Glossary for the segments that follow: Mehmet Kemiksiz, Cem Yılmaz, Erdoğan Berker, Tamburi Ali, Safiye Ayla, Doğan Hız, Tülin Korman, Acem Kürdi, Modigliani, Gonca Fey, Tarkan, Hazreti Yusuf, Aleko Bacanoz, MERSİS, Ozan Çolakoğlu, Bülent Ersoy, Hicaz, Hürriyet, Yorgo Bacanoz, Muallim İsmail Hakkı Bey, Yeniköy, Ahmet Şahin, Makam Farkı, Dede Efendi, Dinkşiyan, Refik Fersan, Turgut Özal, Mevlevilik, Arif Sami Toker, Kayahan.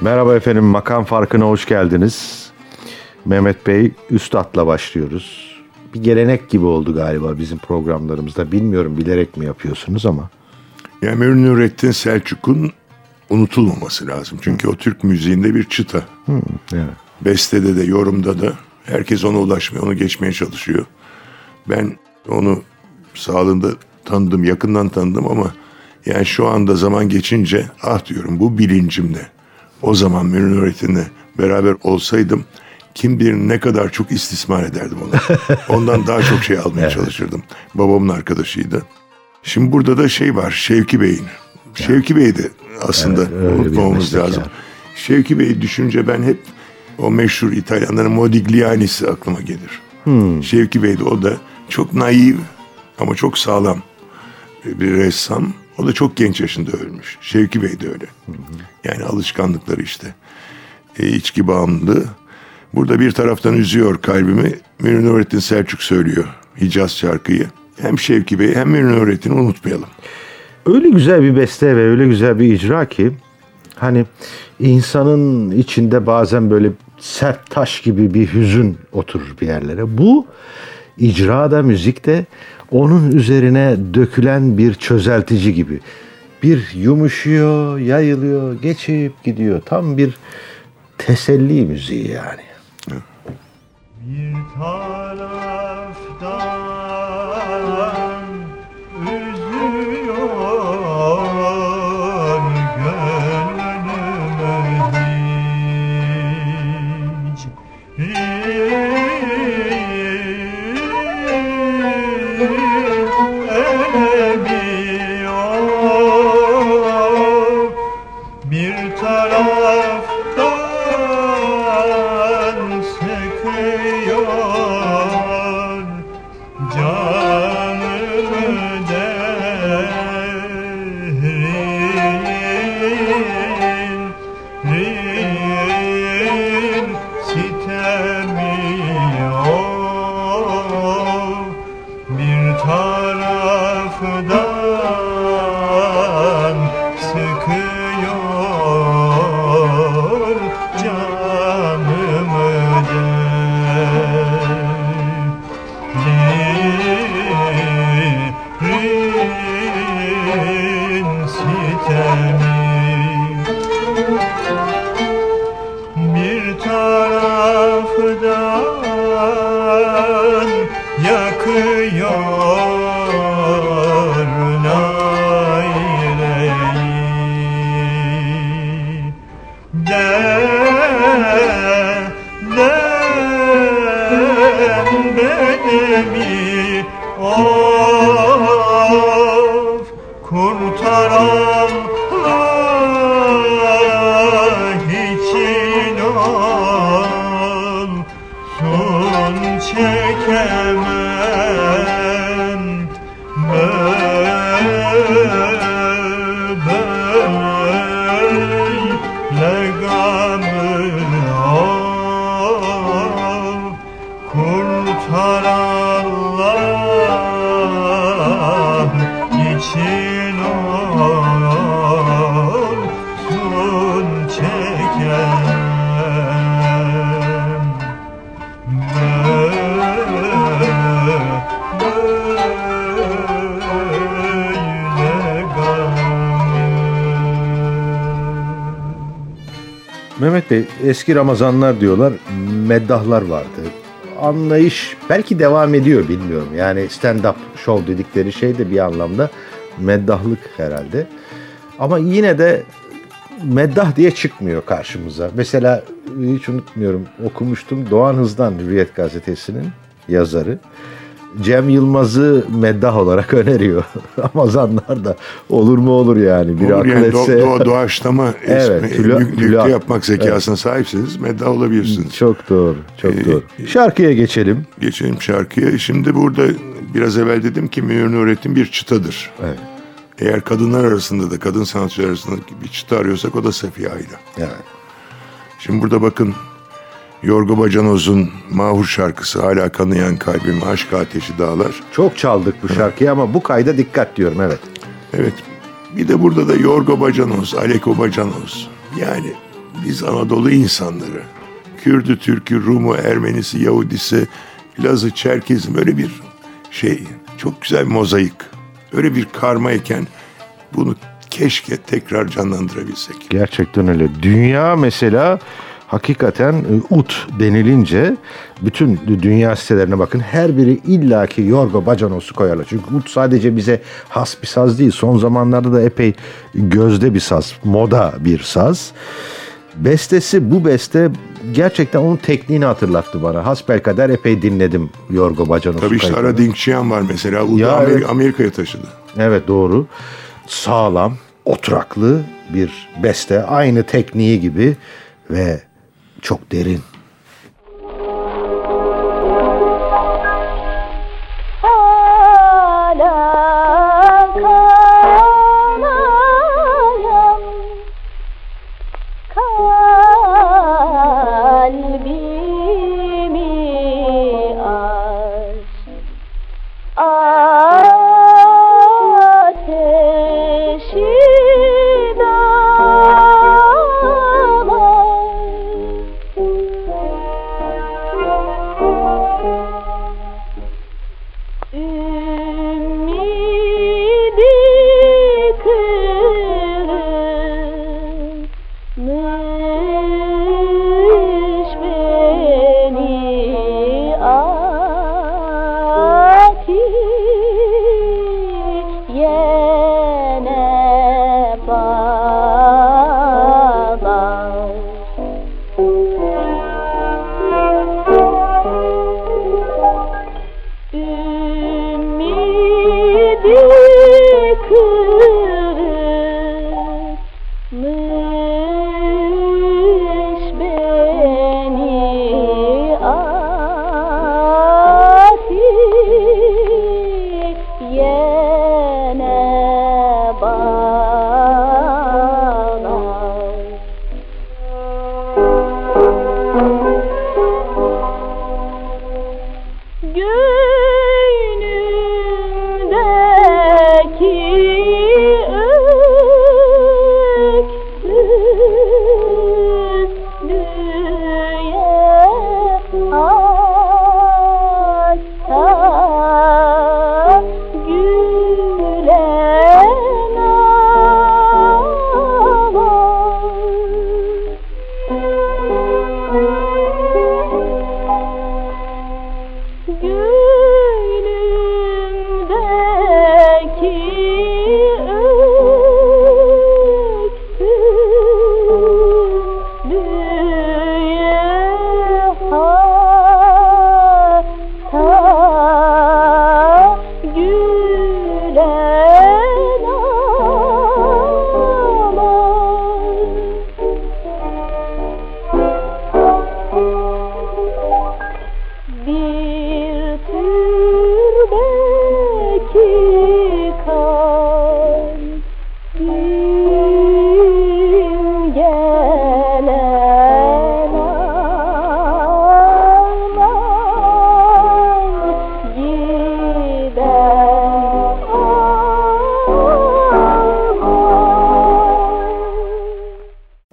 Merhaba efendim, Makam Farkı'na hoş geldiniz. Mehmet Bey, Üstad'la başlıyoruz. Bir gelenek gibi oldu galiba bizim programlarımızda. Bilmiyorum bilerek mi yapıyorsunuz ama. Ya Münir Nurettin Selçuk'un unutulmaması lazım. Çünkü o Türk müziğinde bir çıta. Evet. Bestede de, yorumda da herkes ona ulaşmıyor, onu geçmeye çalışıyor. Ben onu sağlığında tanıdım, yakından tanıdım ama yani şu anda zaman geçince diyorum bu bilincimle. O zaman Münir Nurettin'le beraber olsaydım kim bilir ne kadar çok istismar ederdim onu. Ondan daha çok şey almaya çalışırdım. Babamın arkadaşıydı. Şimdi burada da şey var, Şevki Bey'in. Şevki Bey de aslında unutmamamız lazım. Yani. Şevki Bey'i düşünce ben hep o meşhur İtalyanların Modigliani'si aklıma gelir. Şevki Bey de, o da çok naif ama çok sağlam bir ressam. O da çok genç yaşında ölmüş. Şevki Bey de öyle. Yani alışkanlıkları işte. İçki bağımlılığı. Burada bir taraftan üzüyor kalbimi. Münir Nurettin Selçuk söylüyor Hicaz şarkıyı. Hem Şevki Bey hem Münir Nurettin'i unutmayalım. Öyle güzel bir beste ve öyle güzel bir icra ki hani insanın içinde bazen böyle sert taş gibi bir hüzün oturur bir yerlere. Bu icrada, müzikte onun üzerine dökülen bir çözeltici gibi. Bir yumuşuyor, yayılıyor, geçip gidiyor. Tam bir teselli müziği yani. Bir taraftan üzüyor gönlümü elemiyor. Bir taraftan sıkıyor. Mehmet Bey, eski Ramazanlar diyorlar, meddahlar vardı. Anlayış belki devam ediyor, bilmiyorum. Yani stand-up show dedikleri şey de bir anlamda meddahlık herhalde. Ama yine de meddah diye çıkmıyor karşımıza. Mesela hiç unutmuyorum, okumuştum Doğan Hız'dan, Hürriyet Gazetesi'nin yazarı. Cem Yılmaz'ı meddah olarak öneriyor. Ramazanlar da olur mu olur yani. Bir olur akıl yani, etse... doğaçlama evet, lüklü yapmak zekasına evet. Sahipsiniz. Meddah olabilirsiniz. Çok doğru. Çok doğru. Şarkıya geçelim. Geçelim şarkıya. Şimdi burada biraz evvel dedim ki Münir Nurettin bir çıtadır. Evet. Eğer kadınlar arasında da kadın sanatçılar arasında bir çıta arıyorsak o da Safiye Ayla. Evet. Şimdi burada bakın Yorgo Bacanoz'un mahur şarkısı hala kanayan kalbim aşk ateşi dağlar. Çok çaldık bu şarkıyı ama bu kayda dikkat diyorum evet. Evet. Bir de burada da Yorgo Bacanoz, Aleko Bacanoz. Yani biz Anadolu insanları. Kürdü, Türkü, Rumu, Ermenisi, Yahudisi, Lazı, Çerkezi böyle bir şey. Çok güzel bir mozaik. Öyle bir karmayken bunu keşke tekrar canlandırabilsek. Gerçekten öyle. Dünya mesela hakikaten ut denilince bütün dünya sitelerine bakın. Her biri illaki Yorgo Bacanoz'u koyarlar. Çünkü ut sadece bize has bir saz değil. Son zamanlarda da epey gözde bir saz. Moda bir saz. Bestesi bu beste gerçekten onun tekniğini hatırlattı bana. Hasbelkader epey dinledim Yorgo Bacanoz'u. Tabii işte ara Dinkşiyan var mesela. Udu Amerika'ya taşıdı. Evet doğru. Sağlam, oturaklı bir beste. Aynı tekniği gibi ve çok derin.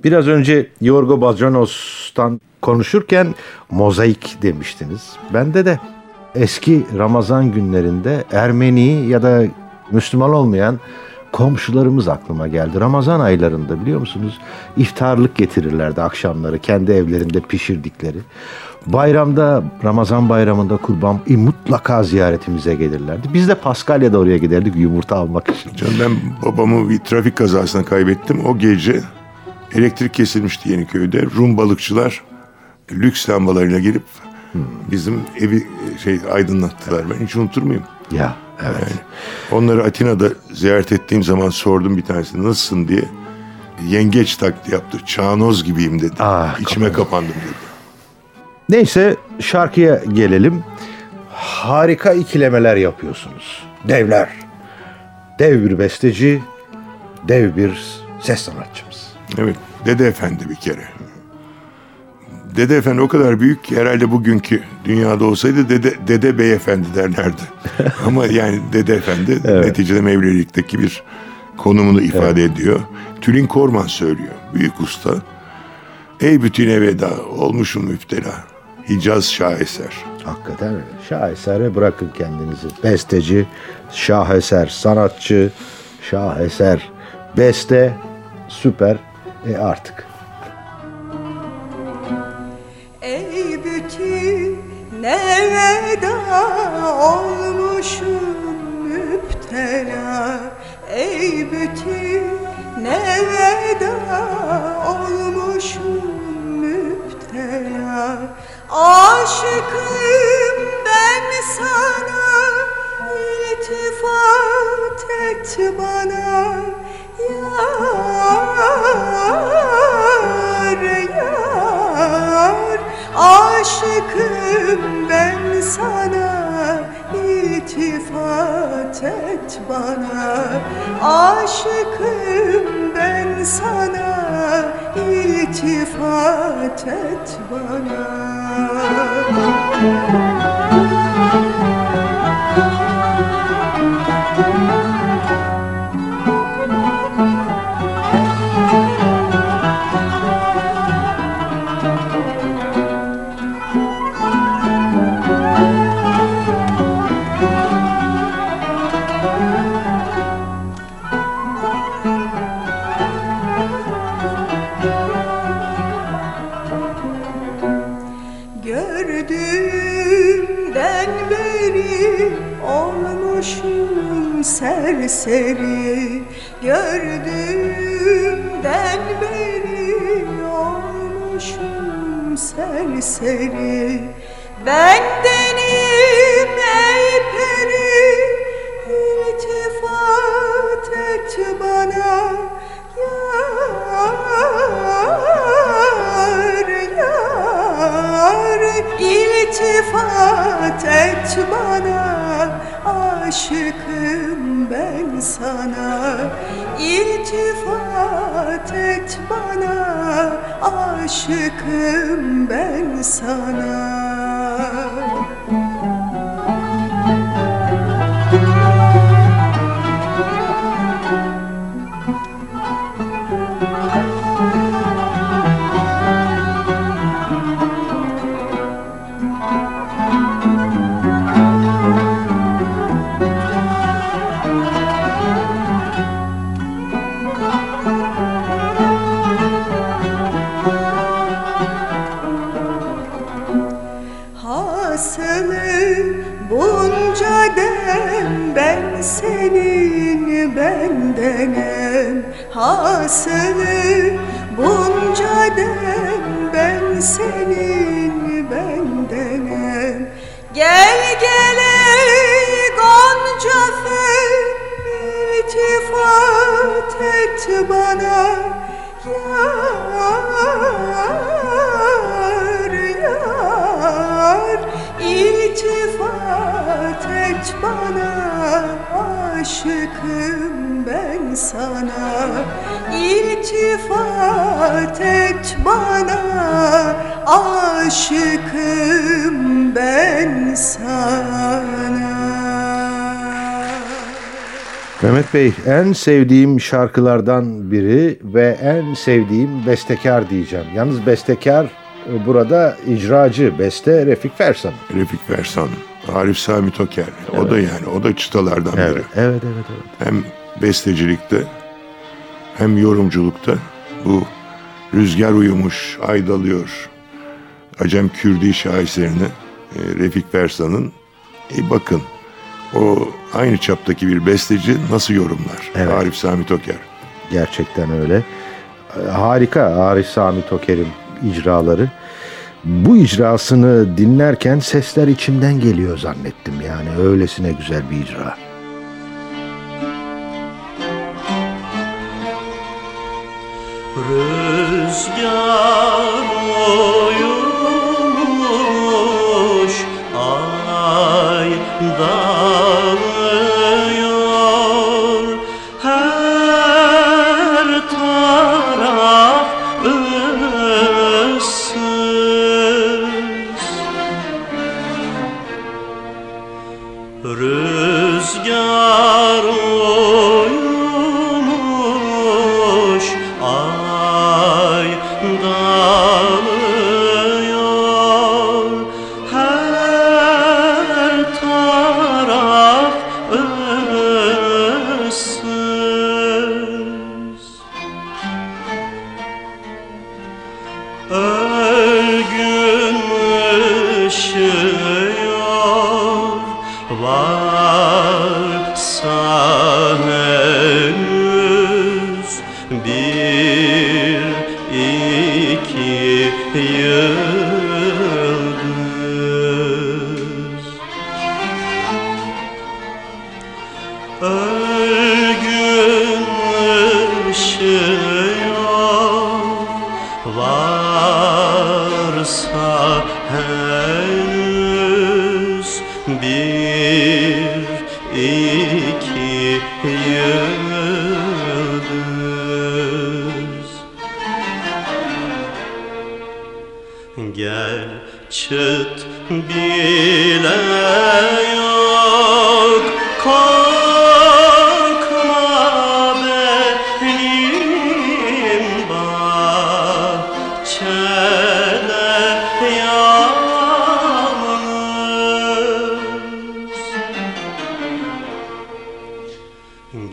Biraz önce Yorgo Bacanoz'tan konuşurken mozaik demiştiniz. Bende de eski Ramazan günlerinde Ermeni ya da Müslüman olmayan komşularımız aklıma geldi. Ramazan aylarında biliyor musunuz iftarlık getirirlerdi akşamları kendi evlerinde pişirdikleri. Bayramda, Ramazan bayramında kurban mutlaka ziyaretimize gelirlerdi. Biz de Paskalya'da oraya giderdik yumurta almak için. Ben babamı bir trafik kazasına kaybettim o gece. Elektrik kesilmişti Yeniköy'de. Rum balıkçılar lüks lambalarıyla gelip Bizim evi aydınlattılar. Ben hiç unutur muyum? Ya evet. Yani onları Atina'da ziyaret ettiğim zaman sordum bir tanesine, nasılsın diye. Yengeç taklidi yaptı. Çağnoz gibiyim dedi. İçime kapandım dedi. Neyse, şarkıya gelelim. Harika ikilemeler yapıyorsunuz. Devler. Dev bir besteci, dev bir ses sanatçımız. Evet, Dede Efendi bir kere. Dede Efendi o kadar büyük ki herhalde bugünkü dünyada olsaydı Dede Beyefendi derlerdi. Ama yani Dede Efendi evet, neticede Mevlevilikteki bir konumunu ifade evet ediyor. Tülin Korman söylüyor, büyük usta. Ey bütüne veda, olmuşum müftela. Hicaz şaheser. Hakikaten öyle. Şahesere bırakın kendinizi. Besteci, şaheser, sanatçı, şaheser, beste, süper artık. Ey bütüne veda, olmuşum müptela. Ey bütüne veda, olmuşum müptela. Aşıkım ben sana, iltifat et bana. Yar, yar, aşıkım ben sana, iltifat et bana. Aşıkım ben sana, iltifat et bana. Serseri gördüğümden beri, olmuşum serseri. Bendenim ey peri, iltifat et bana. Yar, yar, iltifat et bana. Aşıkım ben sana, iltifat et bana. Aşıkım ben sana. Hasılı bunca dem, ben senin bendenem. Gel gel ey Gonca Fey, iltifat et bana. Yar, yar, iltifat et bana. Aşıkım ben sana, iltifat et bana. Aşıkım ben sana. Mehmet Bey, en sevdiğim şarkılardan biri ve en sevdiğim bestekar diyeceğim. Yalnız bestekar burada icracı, beste Refik Fersan. Refik Fersan. Arif Sami Toker. Evet. O da yani, o da çıtalardan biri. Evet, evet, evet, evet. Hem bestecilikte hem yorumculukta bu Rüzgar Uyumuş, Ay Dalıyor, Acem Kürdi şaheserini Refik Fersan'ın bakın o aynı çaptaki bir besteci nasıl yorumlar? Evet. Arif Sami Toker. Gerçekten öyle. Harika Arif Sami Toker'in icraları. Bu icrasını dinlerken sesler içimden geliyor zannettim, yani öylesine güzel bir icra. Rüzgar uyumuş ay dağılıyor, her taraf ıssız. Rüzgar uyumuş ay dağılıyor, her taraf ıssız. Ölgün ışıyor varsa henüz bir iki yıldız. Ölgün ışıyor varsa henüz bir iki yıldız. Gel çıt bile yok, korkma benim bahçede yalnız.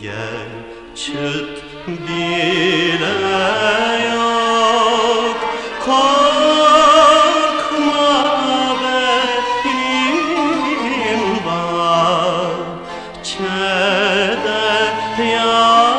Gel çıt bile yok, korkma benim bahçede yalnız.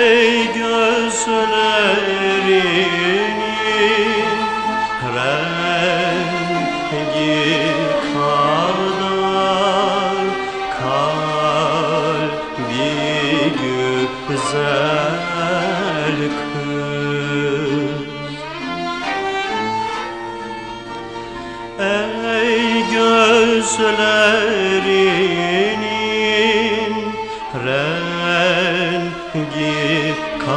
Ey gözlerinin rengi kadar kalbi güzel kız. Ey gözlerinin rengi kadar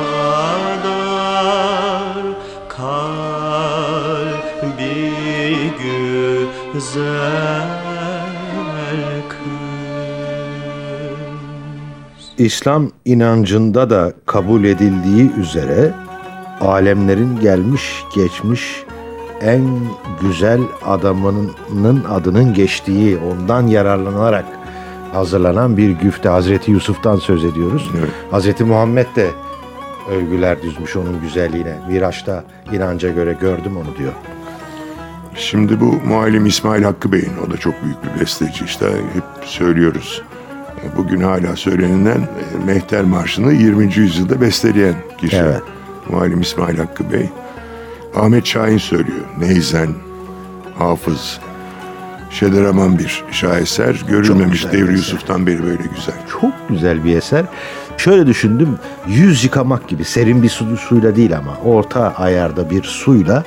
kalbi güzel kız. İslam inancında da kabul edildiği üzere alemlerin gelmiş geçmiş en güzel adamının adının geçtiği, ondan yararlanarak hazırlanan bir güfte. Hazreti Yusuf'tan söz ediyoruz. Evet. Hazreti Muhammed de övgüler düzmüş onun güzelliğine. Miraç'ta inanca göre gördüm onu diyor. Şimdi bu Muallim İsmail Hakkı Bey'in, o da çok büyük bir besteci, işte hep söylüyoruz. Bugün hala söylenilen Mehter Marşı'nı 20. yüzyılda besteleyen kişi. Evet. Muallim İsmail Hakkı Bey. Ahmet Şahin söylüyor. Neyzen, Hafız, Şederaman bir şaheser. Görülmemiş devri Yusuf'tan beri böyle güzel. Çok güzel bir eser. Şöyle düşündüm, yüz yıkamak gibi, serin bir suyla değil ama orta ayarda bir suyla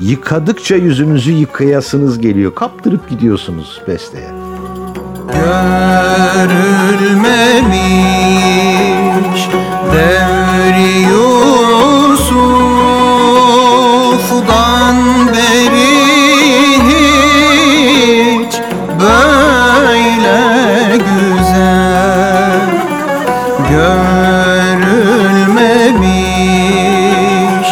yıkadıkça yüzünüzü yıkayasınız geliyor. Kaptırıp gidiyorsunuz besteye. Görülmemiş devri Yusuf'dan beri hiç böyle güzel görülmemiş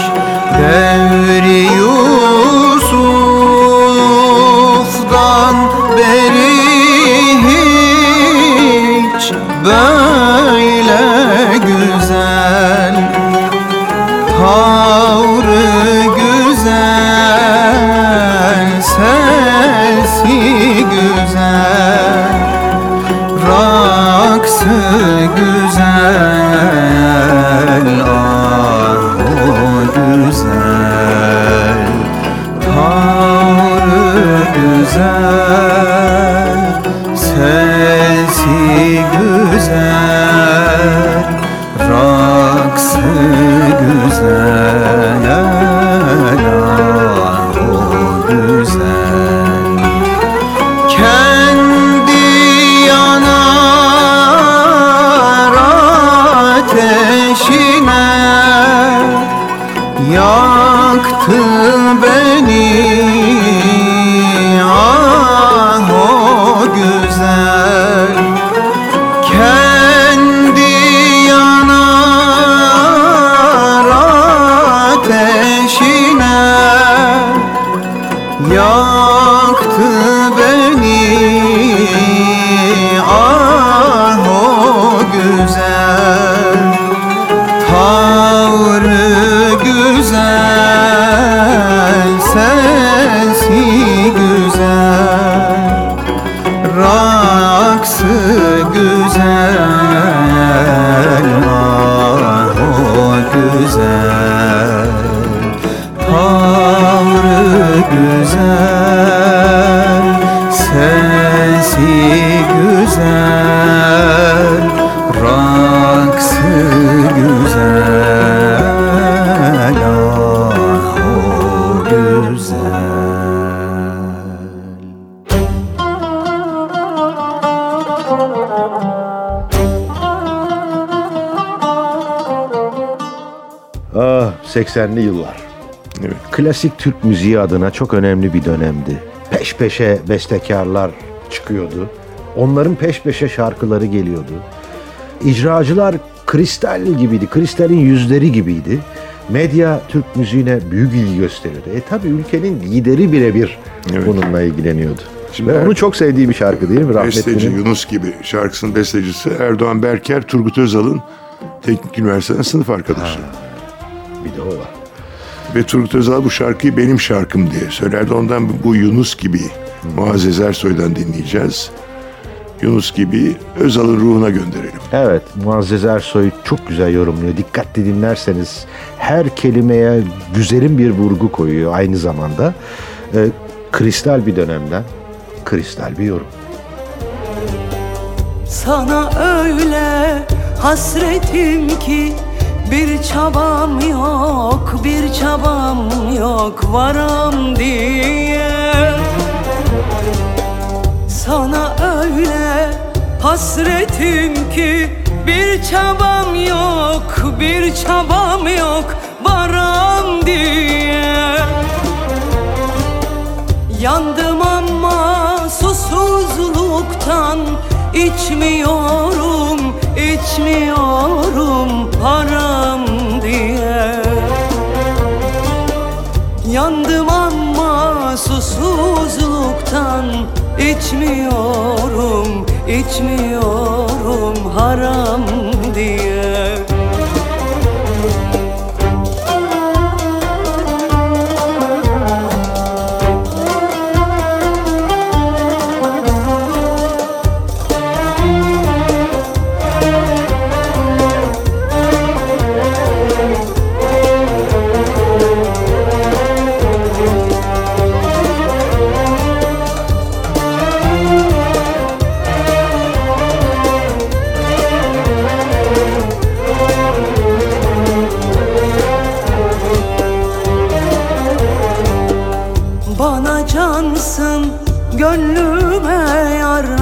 devri Yusuf'dan beri Nasıl güzel, ah o güzel, Tanrı güzel, sesi güzel, raksı güzel, ah o güzel. Yaktı beni, ah o güzel. Kendi yanar ateşine yaktı beni, ah o güzel. Tanrı güzel, sesi güzel, raksı güzel, ah o güzel. Tavrı güzel, sesi güzel, raksı güzel, ah 80'li yıllar. Evet. Klasik Türk müziği adına çok önemli bir dönemdi. Peş peşe bestekarlar çıkıyordu. Onların peş peşe şarkıları geliyordu. İcracılar kristal gibiydi. Kristalin yüzleri gibiydi. Medya Türk müziğine büyük ilgi gösteriyordu. Tabi ülkenin lideri birebir evet, bununla ilgileniyordu. Şimdi onu çok sevdiği bir şarkı değil mi? Besteci Yunus gibi şarkısının bestecisi Erdoğan Berker, Turgut Özal'ın Teknik Üniversitesi'nin sınıf arkadaşı. Ha, bir de o var. Ve Turgut Özal bu şarkıyı benim şarkım diye söylerdi. Ondan bu Yunus gibi Muazzez Ersoy'dan dinleyeceğiz. Yunus gibi Özal'ın ruhuna gönderelim. Evet, Muazzez Ersoy çok güzel yorumluyor. Dikkatli dinlerseniz her kelimeye güzelim bir vurgu koyuyor aynı zamanda. Kristal bir dönemden kristal bir yorum. Sana öyle hasretim ki bir çabam yok, bir çabam yok varam diye. Sana öyle hasretim ki bir çabam yok, bir çabam yok varam diye. Yandım ama susuzluktan, içmiyorum, içmiyorum param diye. Yandım ama susuzluktan, İçmiyorum, içmiyorum haram diye. Gönlüme yar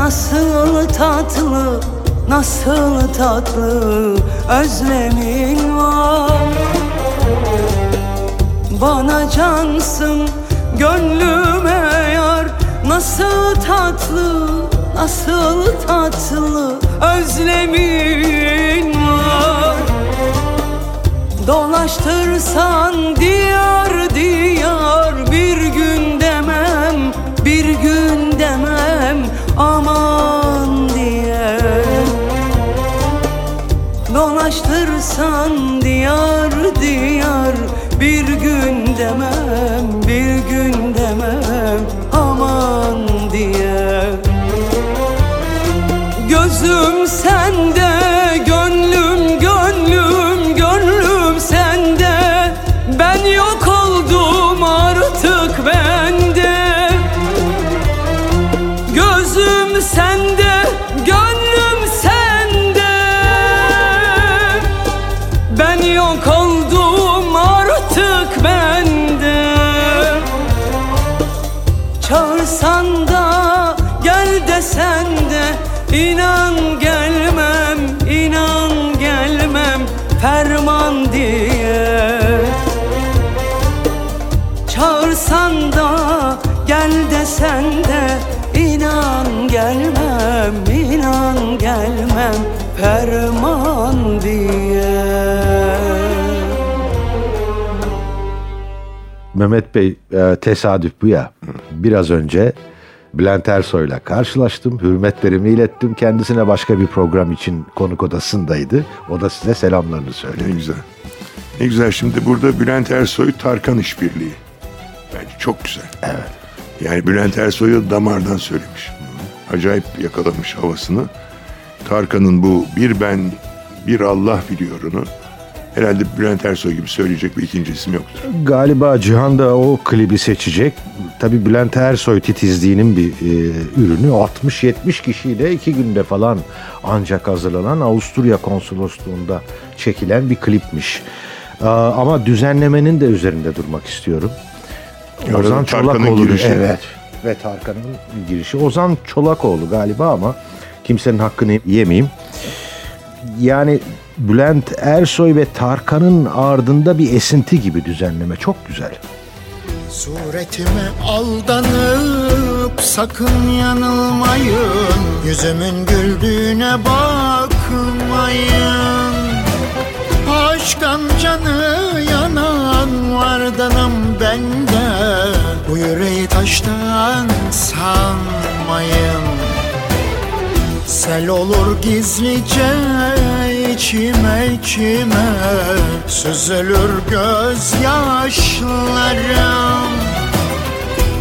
nasıl tatlı özlemin var. Bana cansın, gönlüme yar nasıl tatlı özlemin var. Dolaştırsan diyar diyar bir gün demem, bir gün demem aman diye. Dolaştırsan diyar diyar bir gün demem, bir gün demem aman diye. Göz Gönlüm sende, gönlüm, gönlüm, gönlüm sende. Ben yok oldum artık bende. Gözüm sende, gönlüm sende. Ben yok oldum artık bende. Çağırsan da gel desen de İnan gelmem, inan gelmem ferman diye. Çağırsan da gel desen de inan gelmem, inan gelmem ferman diye. Mehmet Bey, tesadüf bu ya. Biraz önce Bülent Ersoy'la karşılaştım, hürmetlerimi ilettim. Kendisine başka bir program için konuk odasındaydı. O da size selamlarını söyledi. Ne güzel. Ne güzel. Şimdi burada Bülent Ersoy Tarkan işbirliği. Bence çok güzel. Evet. Yani Bülent Ersoy'u damardan söylemiş. Acayip yakalamış havasını. Tarkan'ın bu bir ben, bir Allah biliyorunu herhalde Bülent Ersoy gibi söyleyecek bir ikinci isim yoktur. Galiba Cihan da o klibi seçecek. Tabii Bülent Ersoy titizliğinin bir ürünü. 60-70 kişiyle 2 günde falan ancak hazırlanan Avusturya konsolosluğunda çekilen bir klipmiş. Ama düzenlemenin de üzerinde durmak istiyorum. Ozan Çolakoğlu girişi. Evet. Ve Tarkan'ın girişi. Ozan Çolakoğlu galiba ama kimsenin hakkını yemeyeyim. Yani Bülent Ersoy ve Tarkan'ın ardında bir esinti gibi düzenleme. Çok güzel. Suretime aldanıp sakın yanılmayın. Yüzümün güldüğüne bakmayın. Aşktan canı yanan vardanım bende. Bu yüreği taştan sanmayın. Sel olur gizlice içime içime, süzülür gözyaşlarım.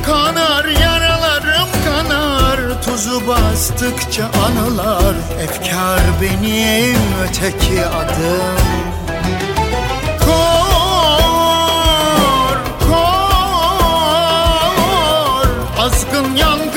Kanar yaralarım kanar, tuzu bastıkça anılar. Efkar benim öteki adım. Kor, kor, azgın yangın.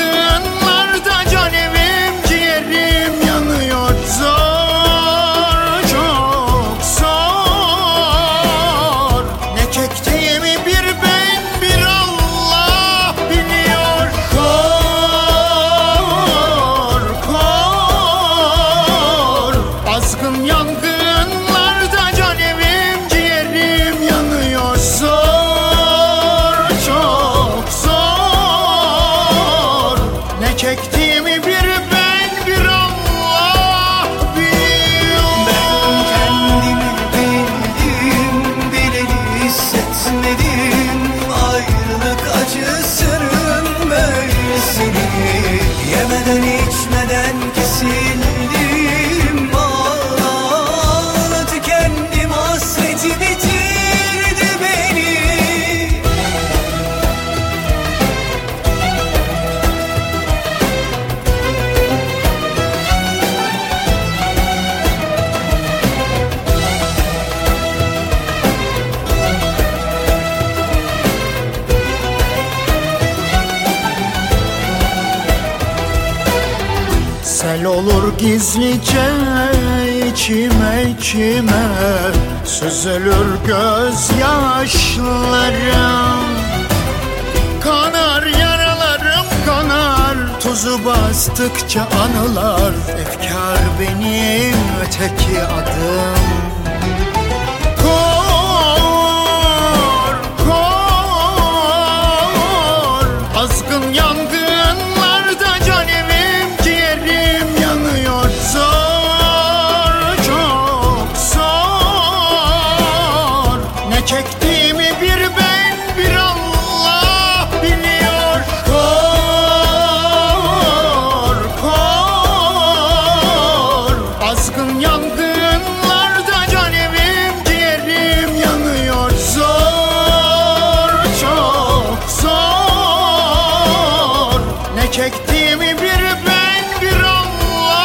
Gizlice içime içime, süzülür gözyaşlarım. Kanar yaralarım kanar, tuzu bastıkça anılar. Efkar benim öteki adım. Kor, kor, azgın yangın. Çektiğimi bir ben bir Allah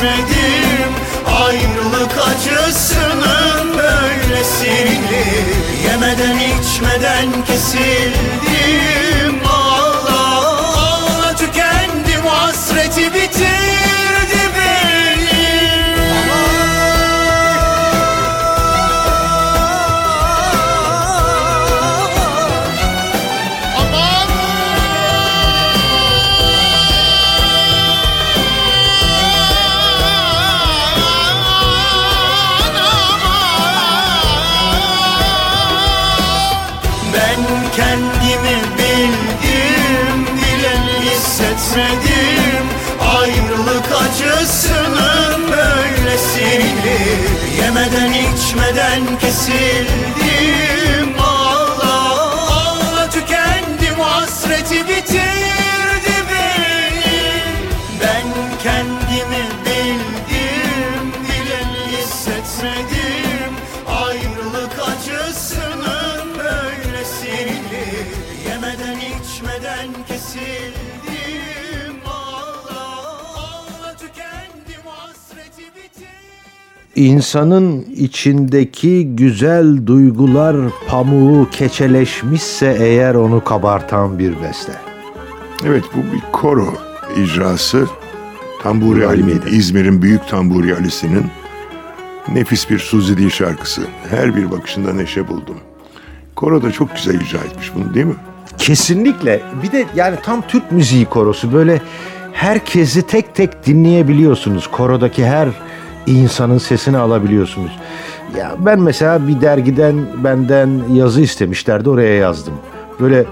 kesmedim. Ayrılık acısının böylesini yemeden içmeden kesildim. Ağla ağla tükendim, hasreti bitirdi beni. Ayrılık acısının böylesini yemeden içmeden kesildim. Ağla ağla tükendim, hasreti bitirdi beni. Ben kendimi bildim, dilimi hissetmedim. Ayrılık acısının böylesini yemeden içmeden kesildim. İnsanın içindeki güzel duygular pamuğu keçeleşmişse eğer onu kabartan bir beste. Evet, bu bir koro icrası. Tamburi Ali, İzmir'in büyük Tamburi Ali'sinin nefis bir Suzidi şarkısı. Her bir bakışında neşe buldum. Koro da çok güzel icra etmiş bunu, değil mi? Kesinlikle. Bir de yani tam Türk müziği korosu. Böyle herkesi tek tek dinleyebiliyorsunuz. Korodaki her insanın sesini alabiliyorsunuz. Ya ben mesela bir dergiden benden yazı istemişlerdi, oraya yazdım. Böyle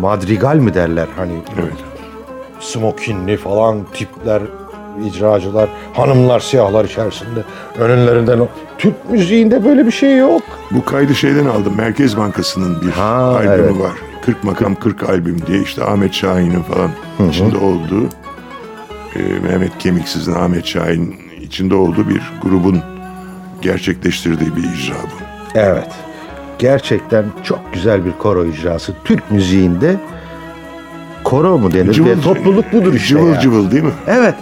madrigal mi derler hani? Evet. Smokinli falan tipler, icracılar, hanımlar siyahlar içerisinde, önlerinden o. Türk müziğinde böyle bir şey yok. Bu kaydı şeyden aldım. Merkez Bankası'nın bir albümü evet. Var. 40 Makam 40 Albüm diye, işte Ahmet Şahin'in falan içinde olduğu, Mehmet Kemiksiz'in, Ahmet Şahin'in içinde olduğu bir grubun gerçekleştirdiği bir icra bu. Evet. Gerçekten çok güzel bir koro icrası. Türk müziğinde koro mu denir? Cıvıl, topluluk budur işte. Cıvıl ya. Cıvıl değil mi? Evet.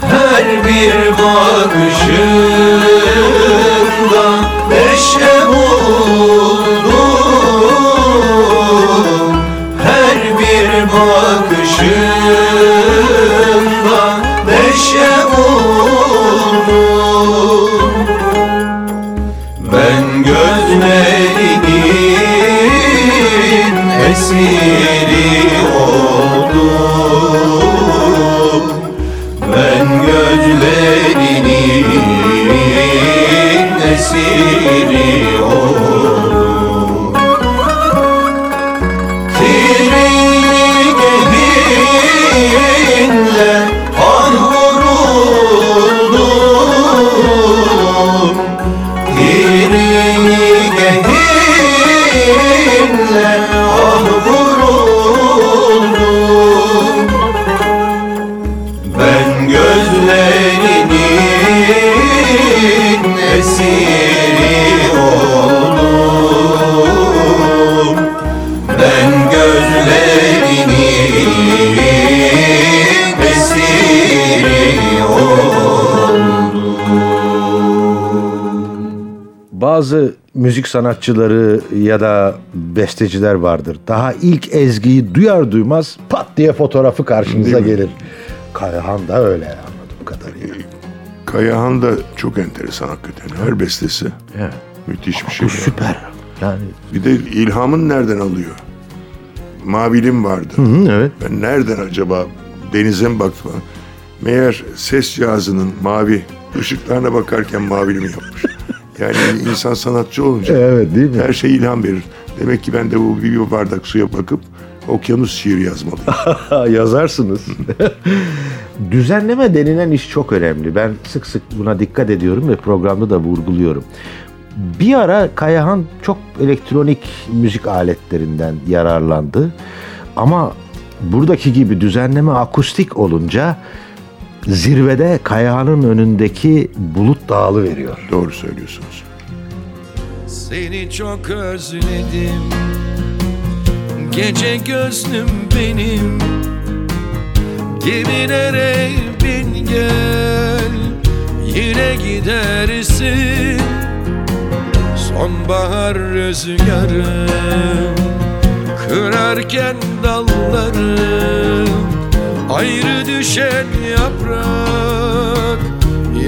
Her bir bakışında neşe buldum, her bir bakışımda neşe buldum. Ben gözlerinin esiri oldum, ben gözlerinin esiri. Bazı müzik sanatçıları ya da besteciler vardır. Daha ilk ezgiyi duyar duymaz pat diye fotoğrafı karşınıza gelir. Kayahan da öyle, anladığım kadarıyla. Kayahan da çok enteresan hakikaten. Her bestesi müthiş bir şey. Süper. Yani. Bir de ilhamın nereden alıyor? Mavilim vardı. Evet. Ben nereden acaba? Denize mi baktım? Meğer ses cihazının mavi ışıklarına bakarken mavilimi yapmış. Yani insan sanatçı olunca evet, değil mi? Her şey ilham verir. Demek ki ben de bu bir bardak suya bakıp okyanus şiiri yazmalıyım. Yazarsınız. Düzenleme denilen iş çok önemli. Ben sık sık buna dikkat ediyorum ve programda da vurguluyorum. Bir ara Kayahan çok elektronik müzik aletlerinden yararlandı. Ama buradaki gibi düzenleme akustik olunca zirvede Kayahan'ın önündeki bulut dağılıveriyor. Doğru söylüyorsunuz. seni çok özledim. Gece gözlüm benim, gemilere bin gel. Yine gidersin, sonbahar rüzgarı kırarken dalları. Ayrı düşen yaprak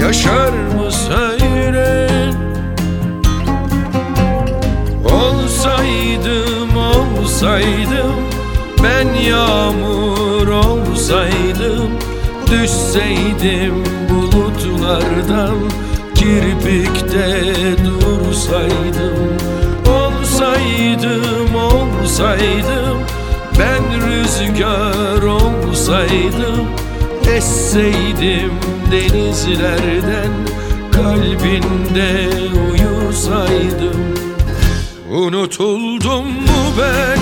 yaşar mı söyle? Olsaydım, olsaydım, ben yağmur olsaydım, düşseydim bulutlardan, kirpikte dursaydım. Olsaydım, olsaydım, ben rüzgar olsaydım, esseydim denizlerden, kalbinde uyusaydım. Unutuldum mu ben?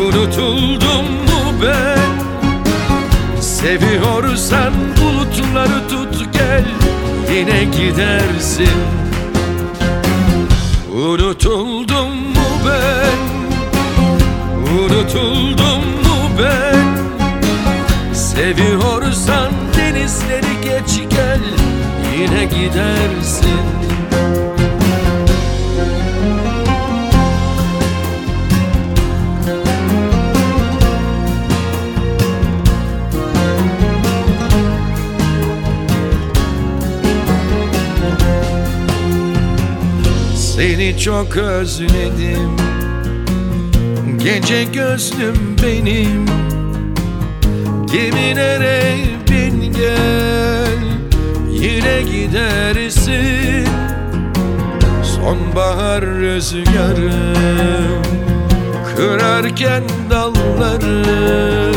Unutuldum mu ben? Seviyorsan bulutları tut gel, yine gidersin. Unutuldum mu ben? Unutuldum mu ben? Seviyorsan denizleri geç gel, yine gidersin. Seni çok özledim, gece gözlüm benim, gemilere bin gel, yine gidersin, sonbahar rüzgarı kırarken dalları.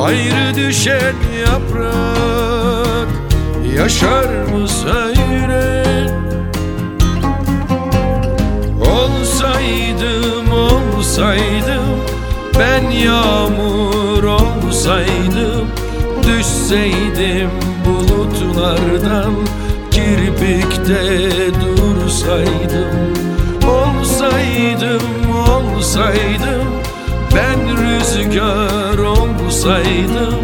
Ayrı düşen yaprak yaşar mı söyle? Olsaydım, olsaydım, ben yağmur olsaydım, düşseydim bulutlardan, kirpikte dursaydım. Olsaydım, olsaydım, ben rüzgar olsaydım,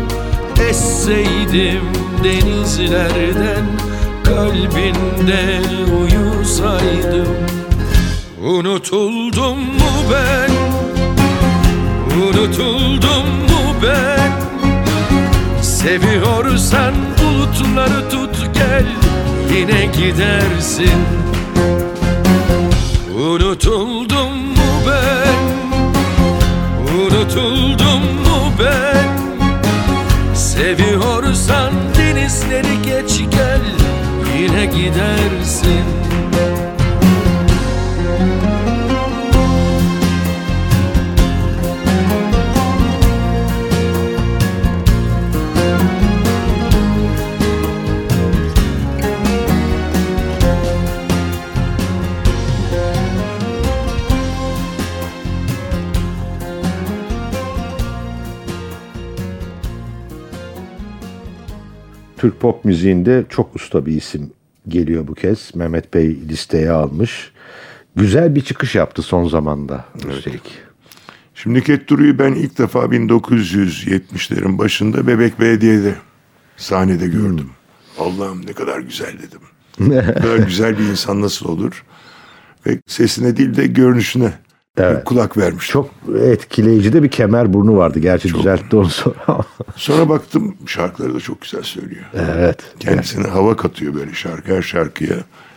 esseydim denizlerden, kalbinde uyusaydım. Unutuldum mu ben? Unutuldum mu ben? Seviyorsan bulutları tut gel, yine gidersin. Unutuldum mu ben? Unutuldum mu ben? Seviyorsan denizleri geç gel, yine gidersin. Türk pop müziğinde çok usta bir isim geliyor bu kez. Mehmet Bey listeye almış. Güzel bir çıkış yaptı son zamanda üstelik. Evet. Şimdi Nükhet Duru'yu ben ilk defa 1970'lerin başında Bebek Belediye'de sahnede gördüm. Allah'ım ne kadar güzel dedim. Ne kadar güzel bir insan nasıl olur? Ve sesine değil de görünüşüne. Evet. Kulak vermiş. Çok etkileyici de bir kemer burnu vardı. Gerçi çok. Düzeltti onu sonra. Sonra baktım şarkıları da çok güzel söylüyor. Evet. Kendisine gerçekten hava katıyor böyle şarkı her şarkıya.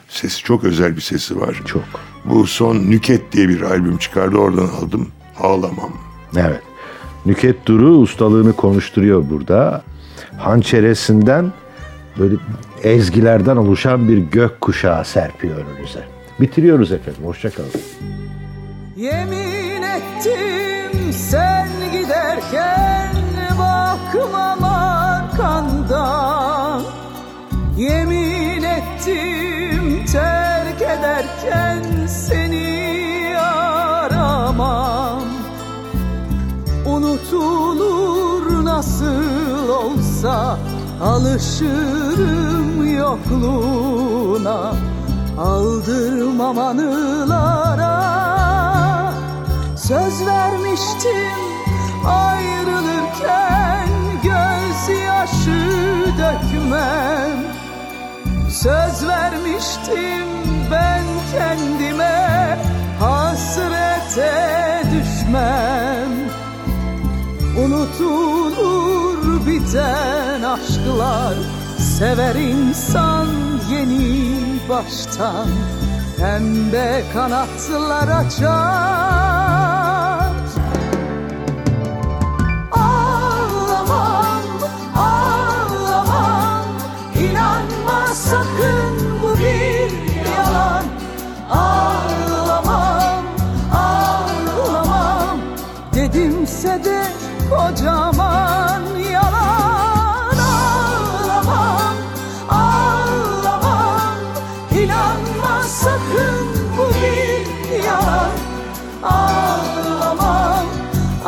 Sesi çok özel bir sesi var. Çok. Bu son Nükhet diye bir albüm çıkardı. Oradan aldım. Ağlamam. Evet. Nükhet Duru ustalığını konuşturuyor burada. Hançeresinden böyle ezgilerden oluşan bir gök kuşağı serpiyor önümüze. Bitiriyoruz efendim. Hoşçakalın. Yemin ettim sen giderken bakmam arkandan. Yemin ettim terk ederken seni aramam. Unutulur nasıl olsa, alışırım yokluğuna. aldırmam anılara. Söz vermiştim ayrılırken gözyaşı dökmem. Söz vermiştim ben kendime hasrete düşmem. Unutulur biten aşklar, sever insan yeni baştan. Pembe kanatlar açar. Ağlamam, ağlamam, inanma sakın bu bir yalan. Ağlamam, ağlamam, dedimse de kocaman yalan. Ağlamam, ağlamam, inanma sakın bu bir yalan. Ağlamam,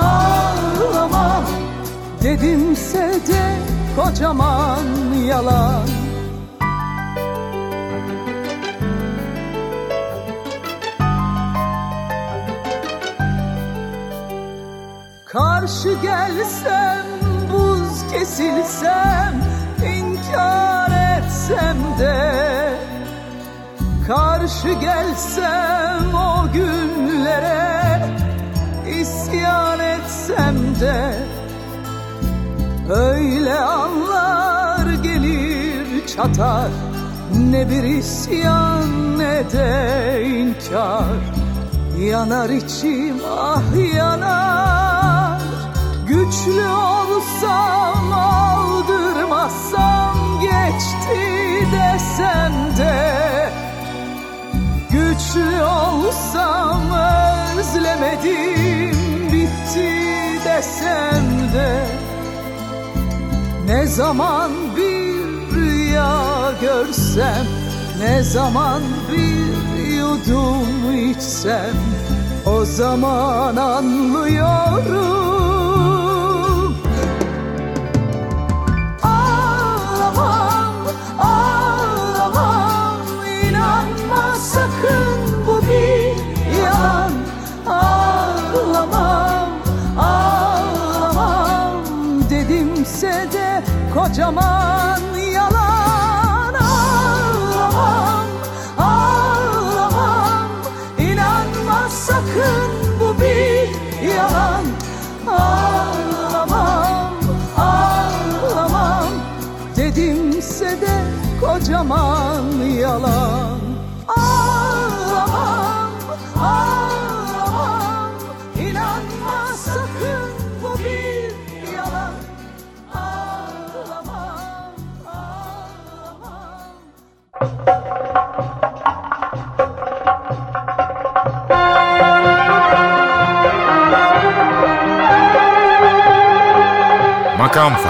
ağlamam, dedimse de kocaman yalan. Karşı gelsem, buz kesilsem, inkar etsem de. Karşı gelsem o günlere, isyan etsem de. Öyle anlar gelir çatar, ne bir isyan ne de inkar. Yanar içim ah yanar. Güçlü olsam aldırmazsam geçti desem de. Güçlü olsam özlemedim bitti desem de. Ne zaman bir rüya görsem, ne zaman bir yudum içsem, o zaman anlıyorum. Ağlamam, ağlamam, inanma sakın bu bir yalan. Ağlamam, ağlamam, dedimse de kocaman yalan. Ağlamam, ağlamam, inanma sakın bu bir yalan. Ağlamam, ağlamam, dedimse de kocaman yalan. Ağlamam, ağlamam, inanma sakın bu bir yalan. Ağlamam, ağlamam. Makam Farkı.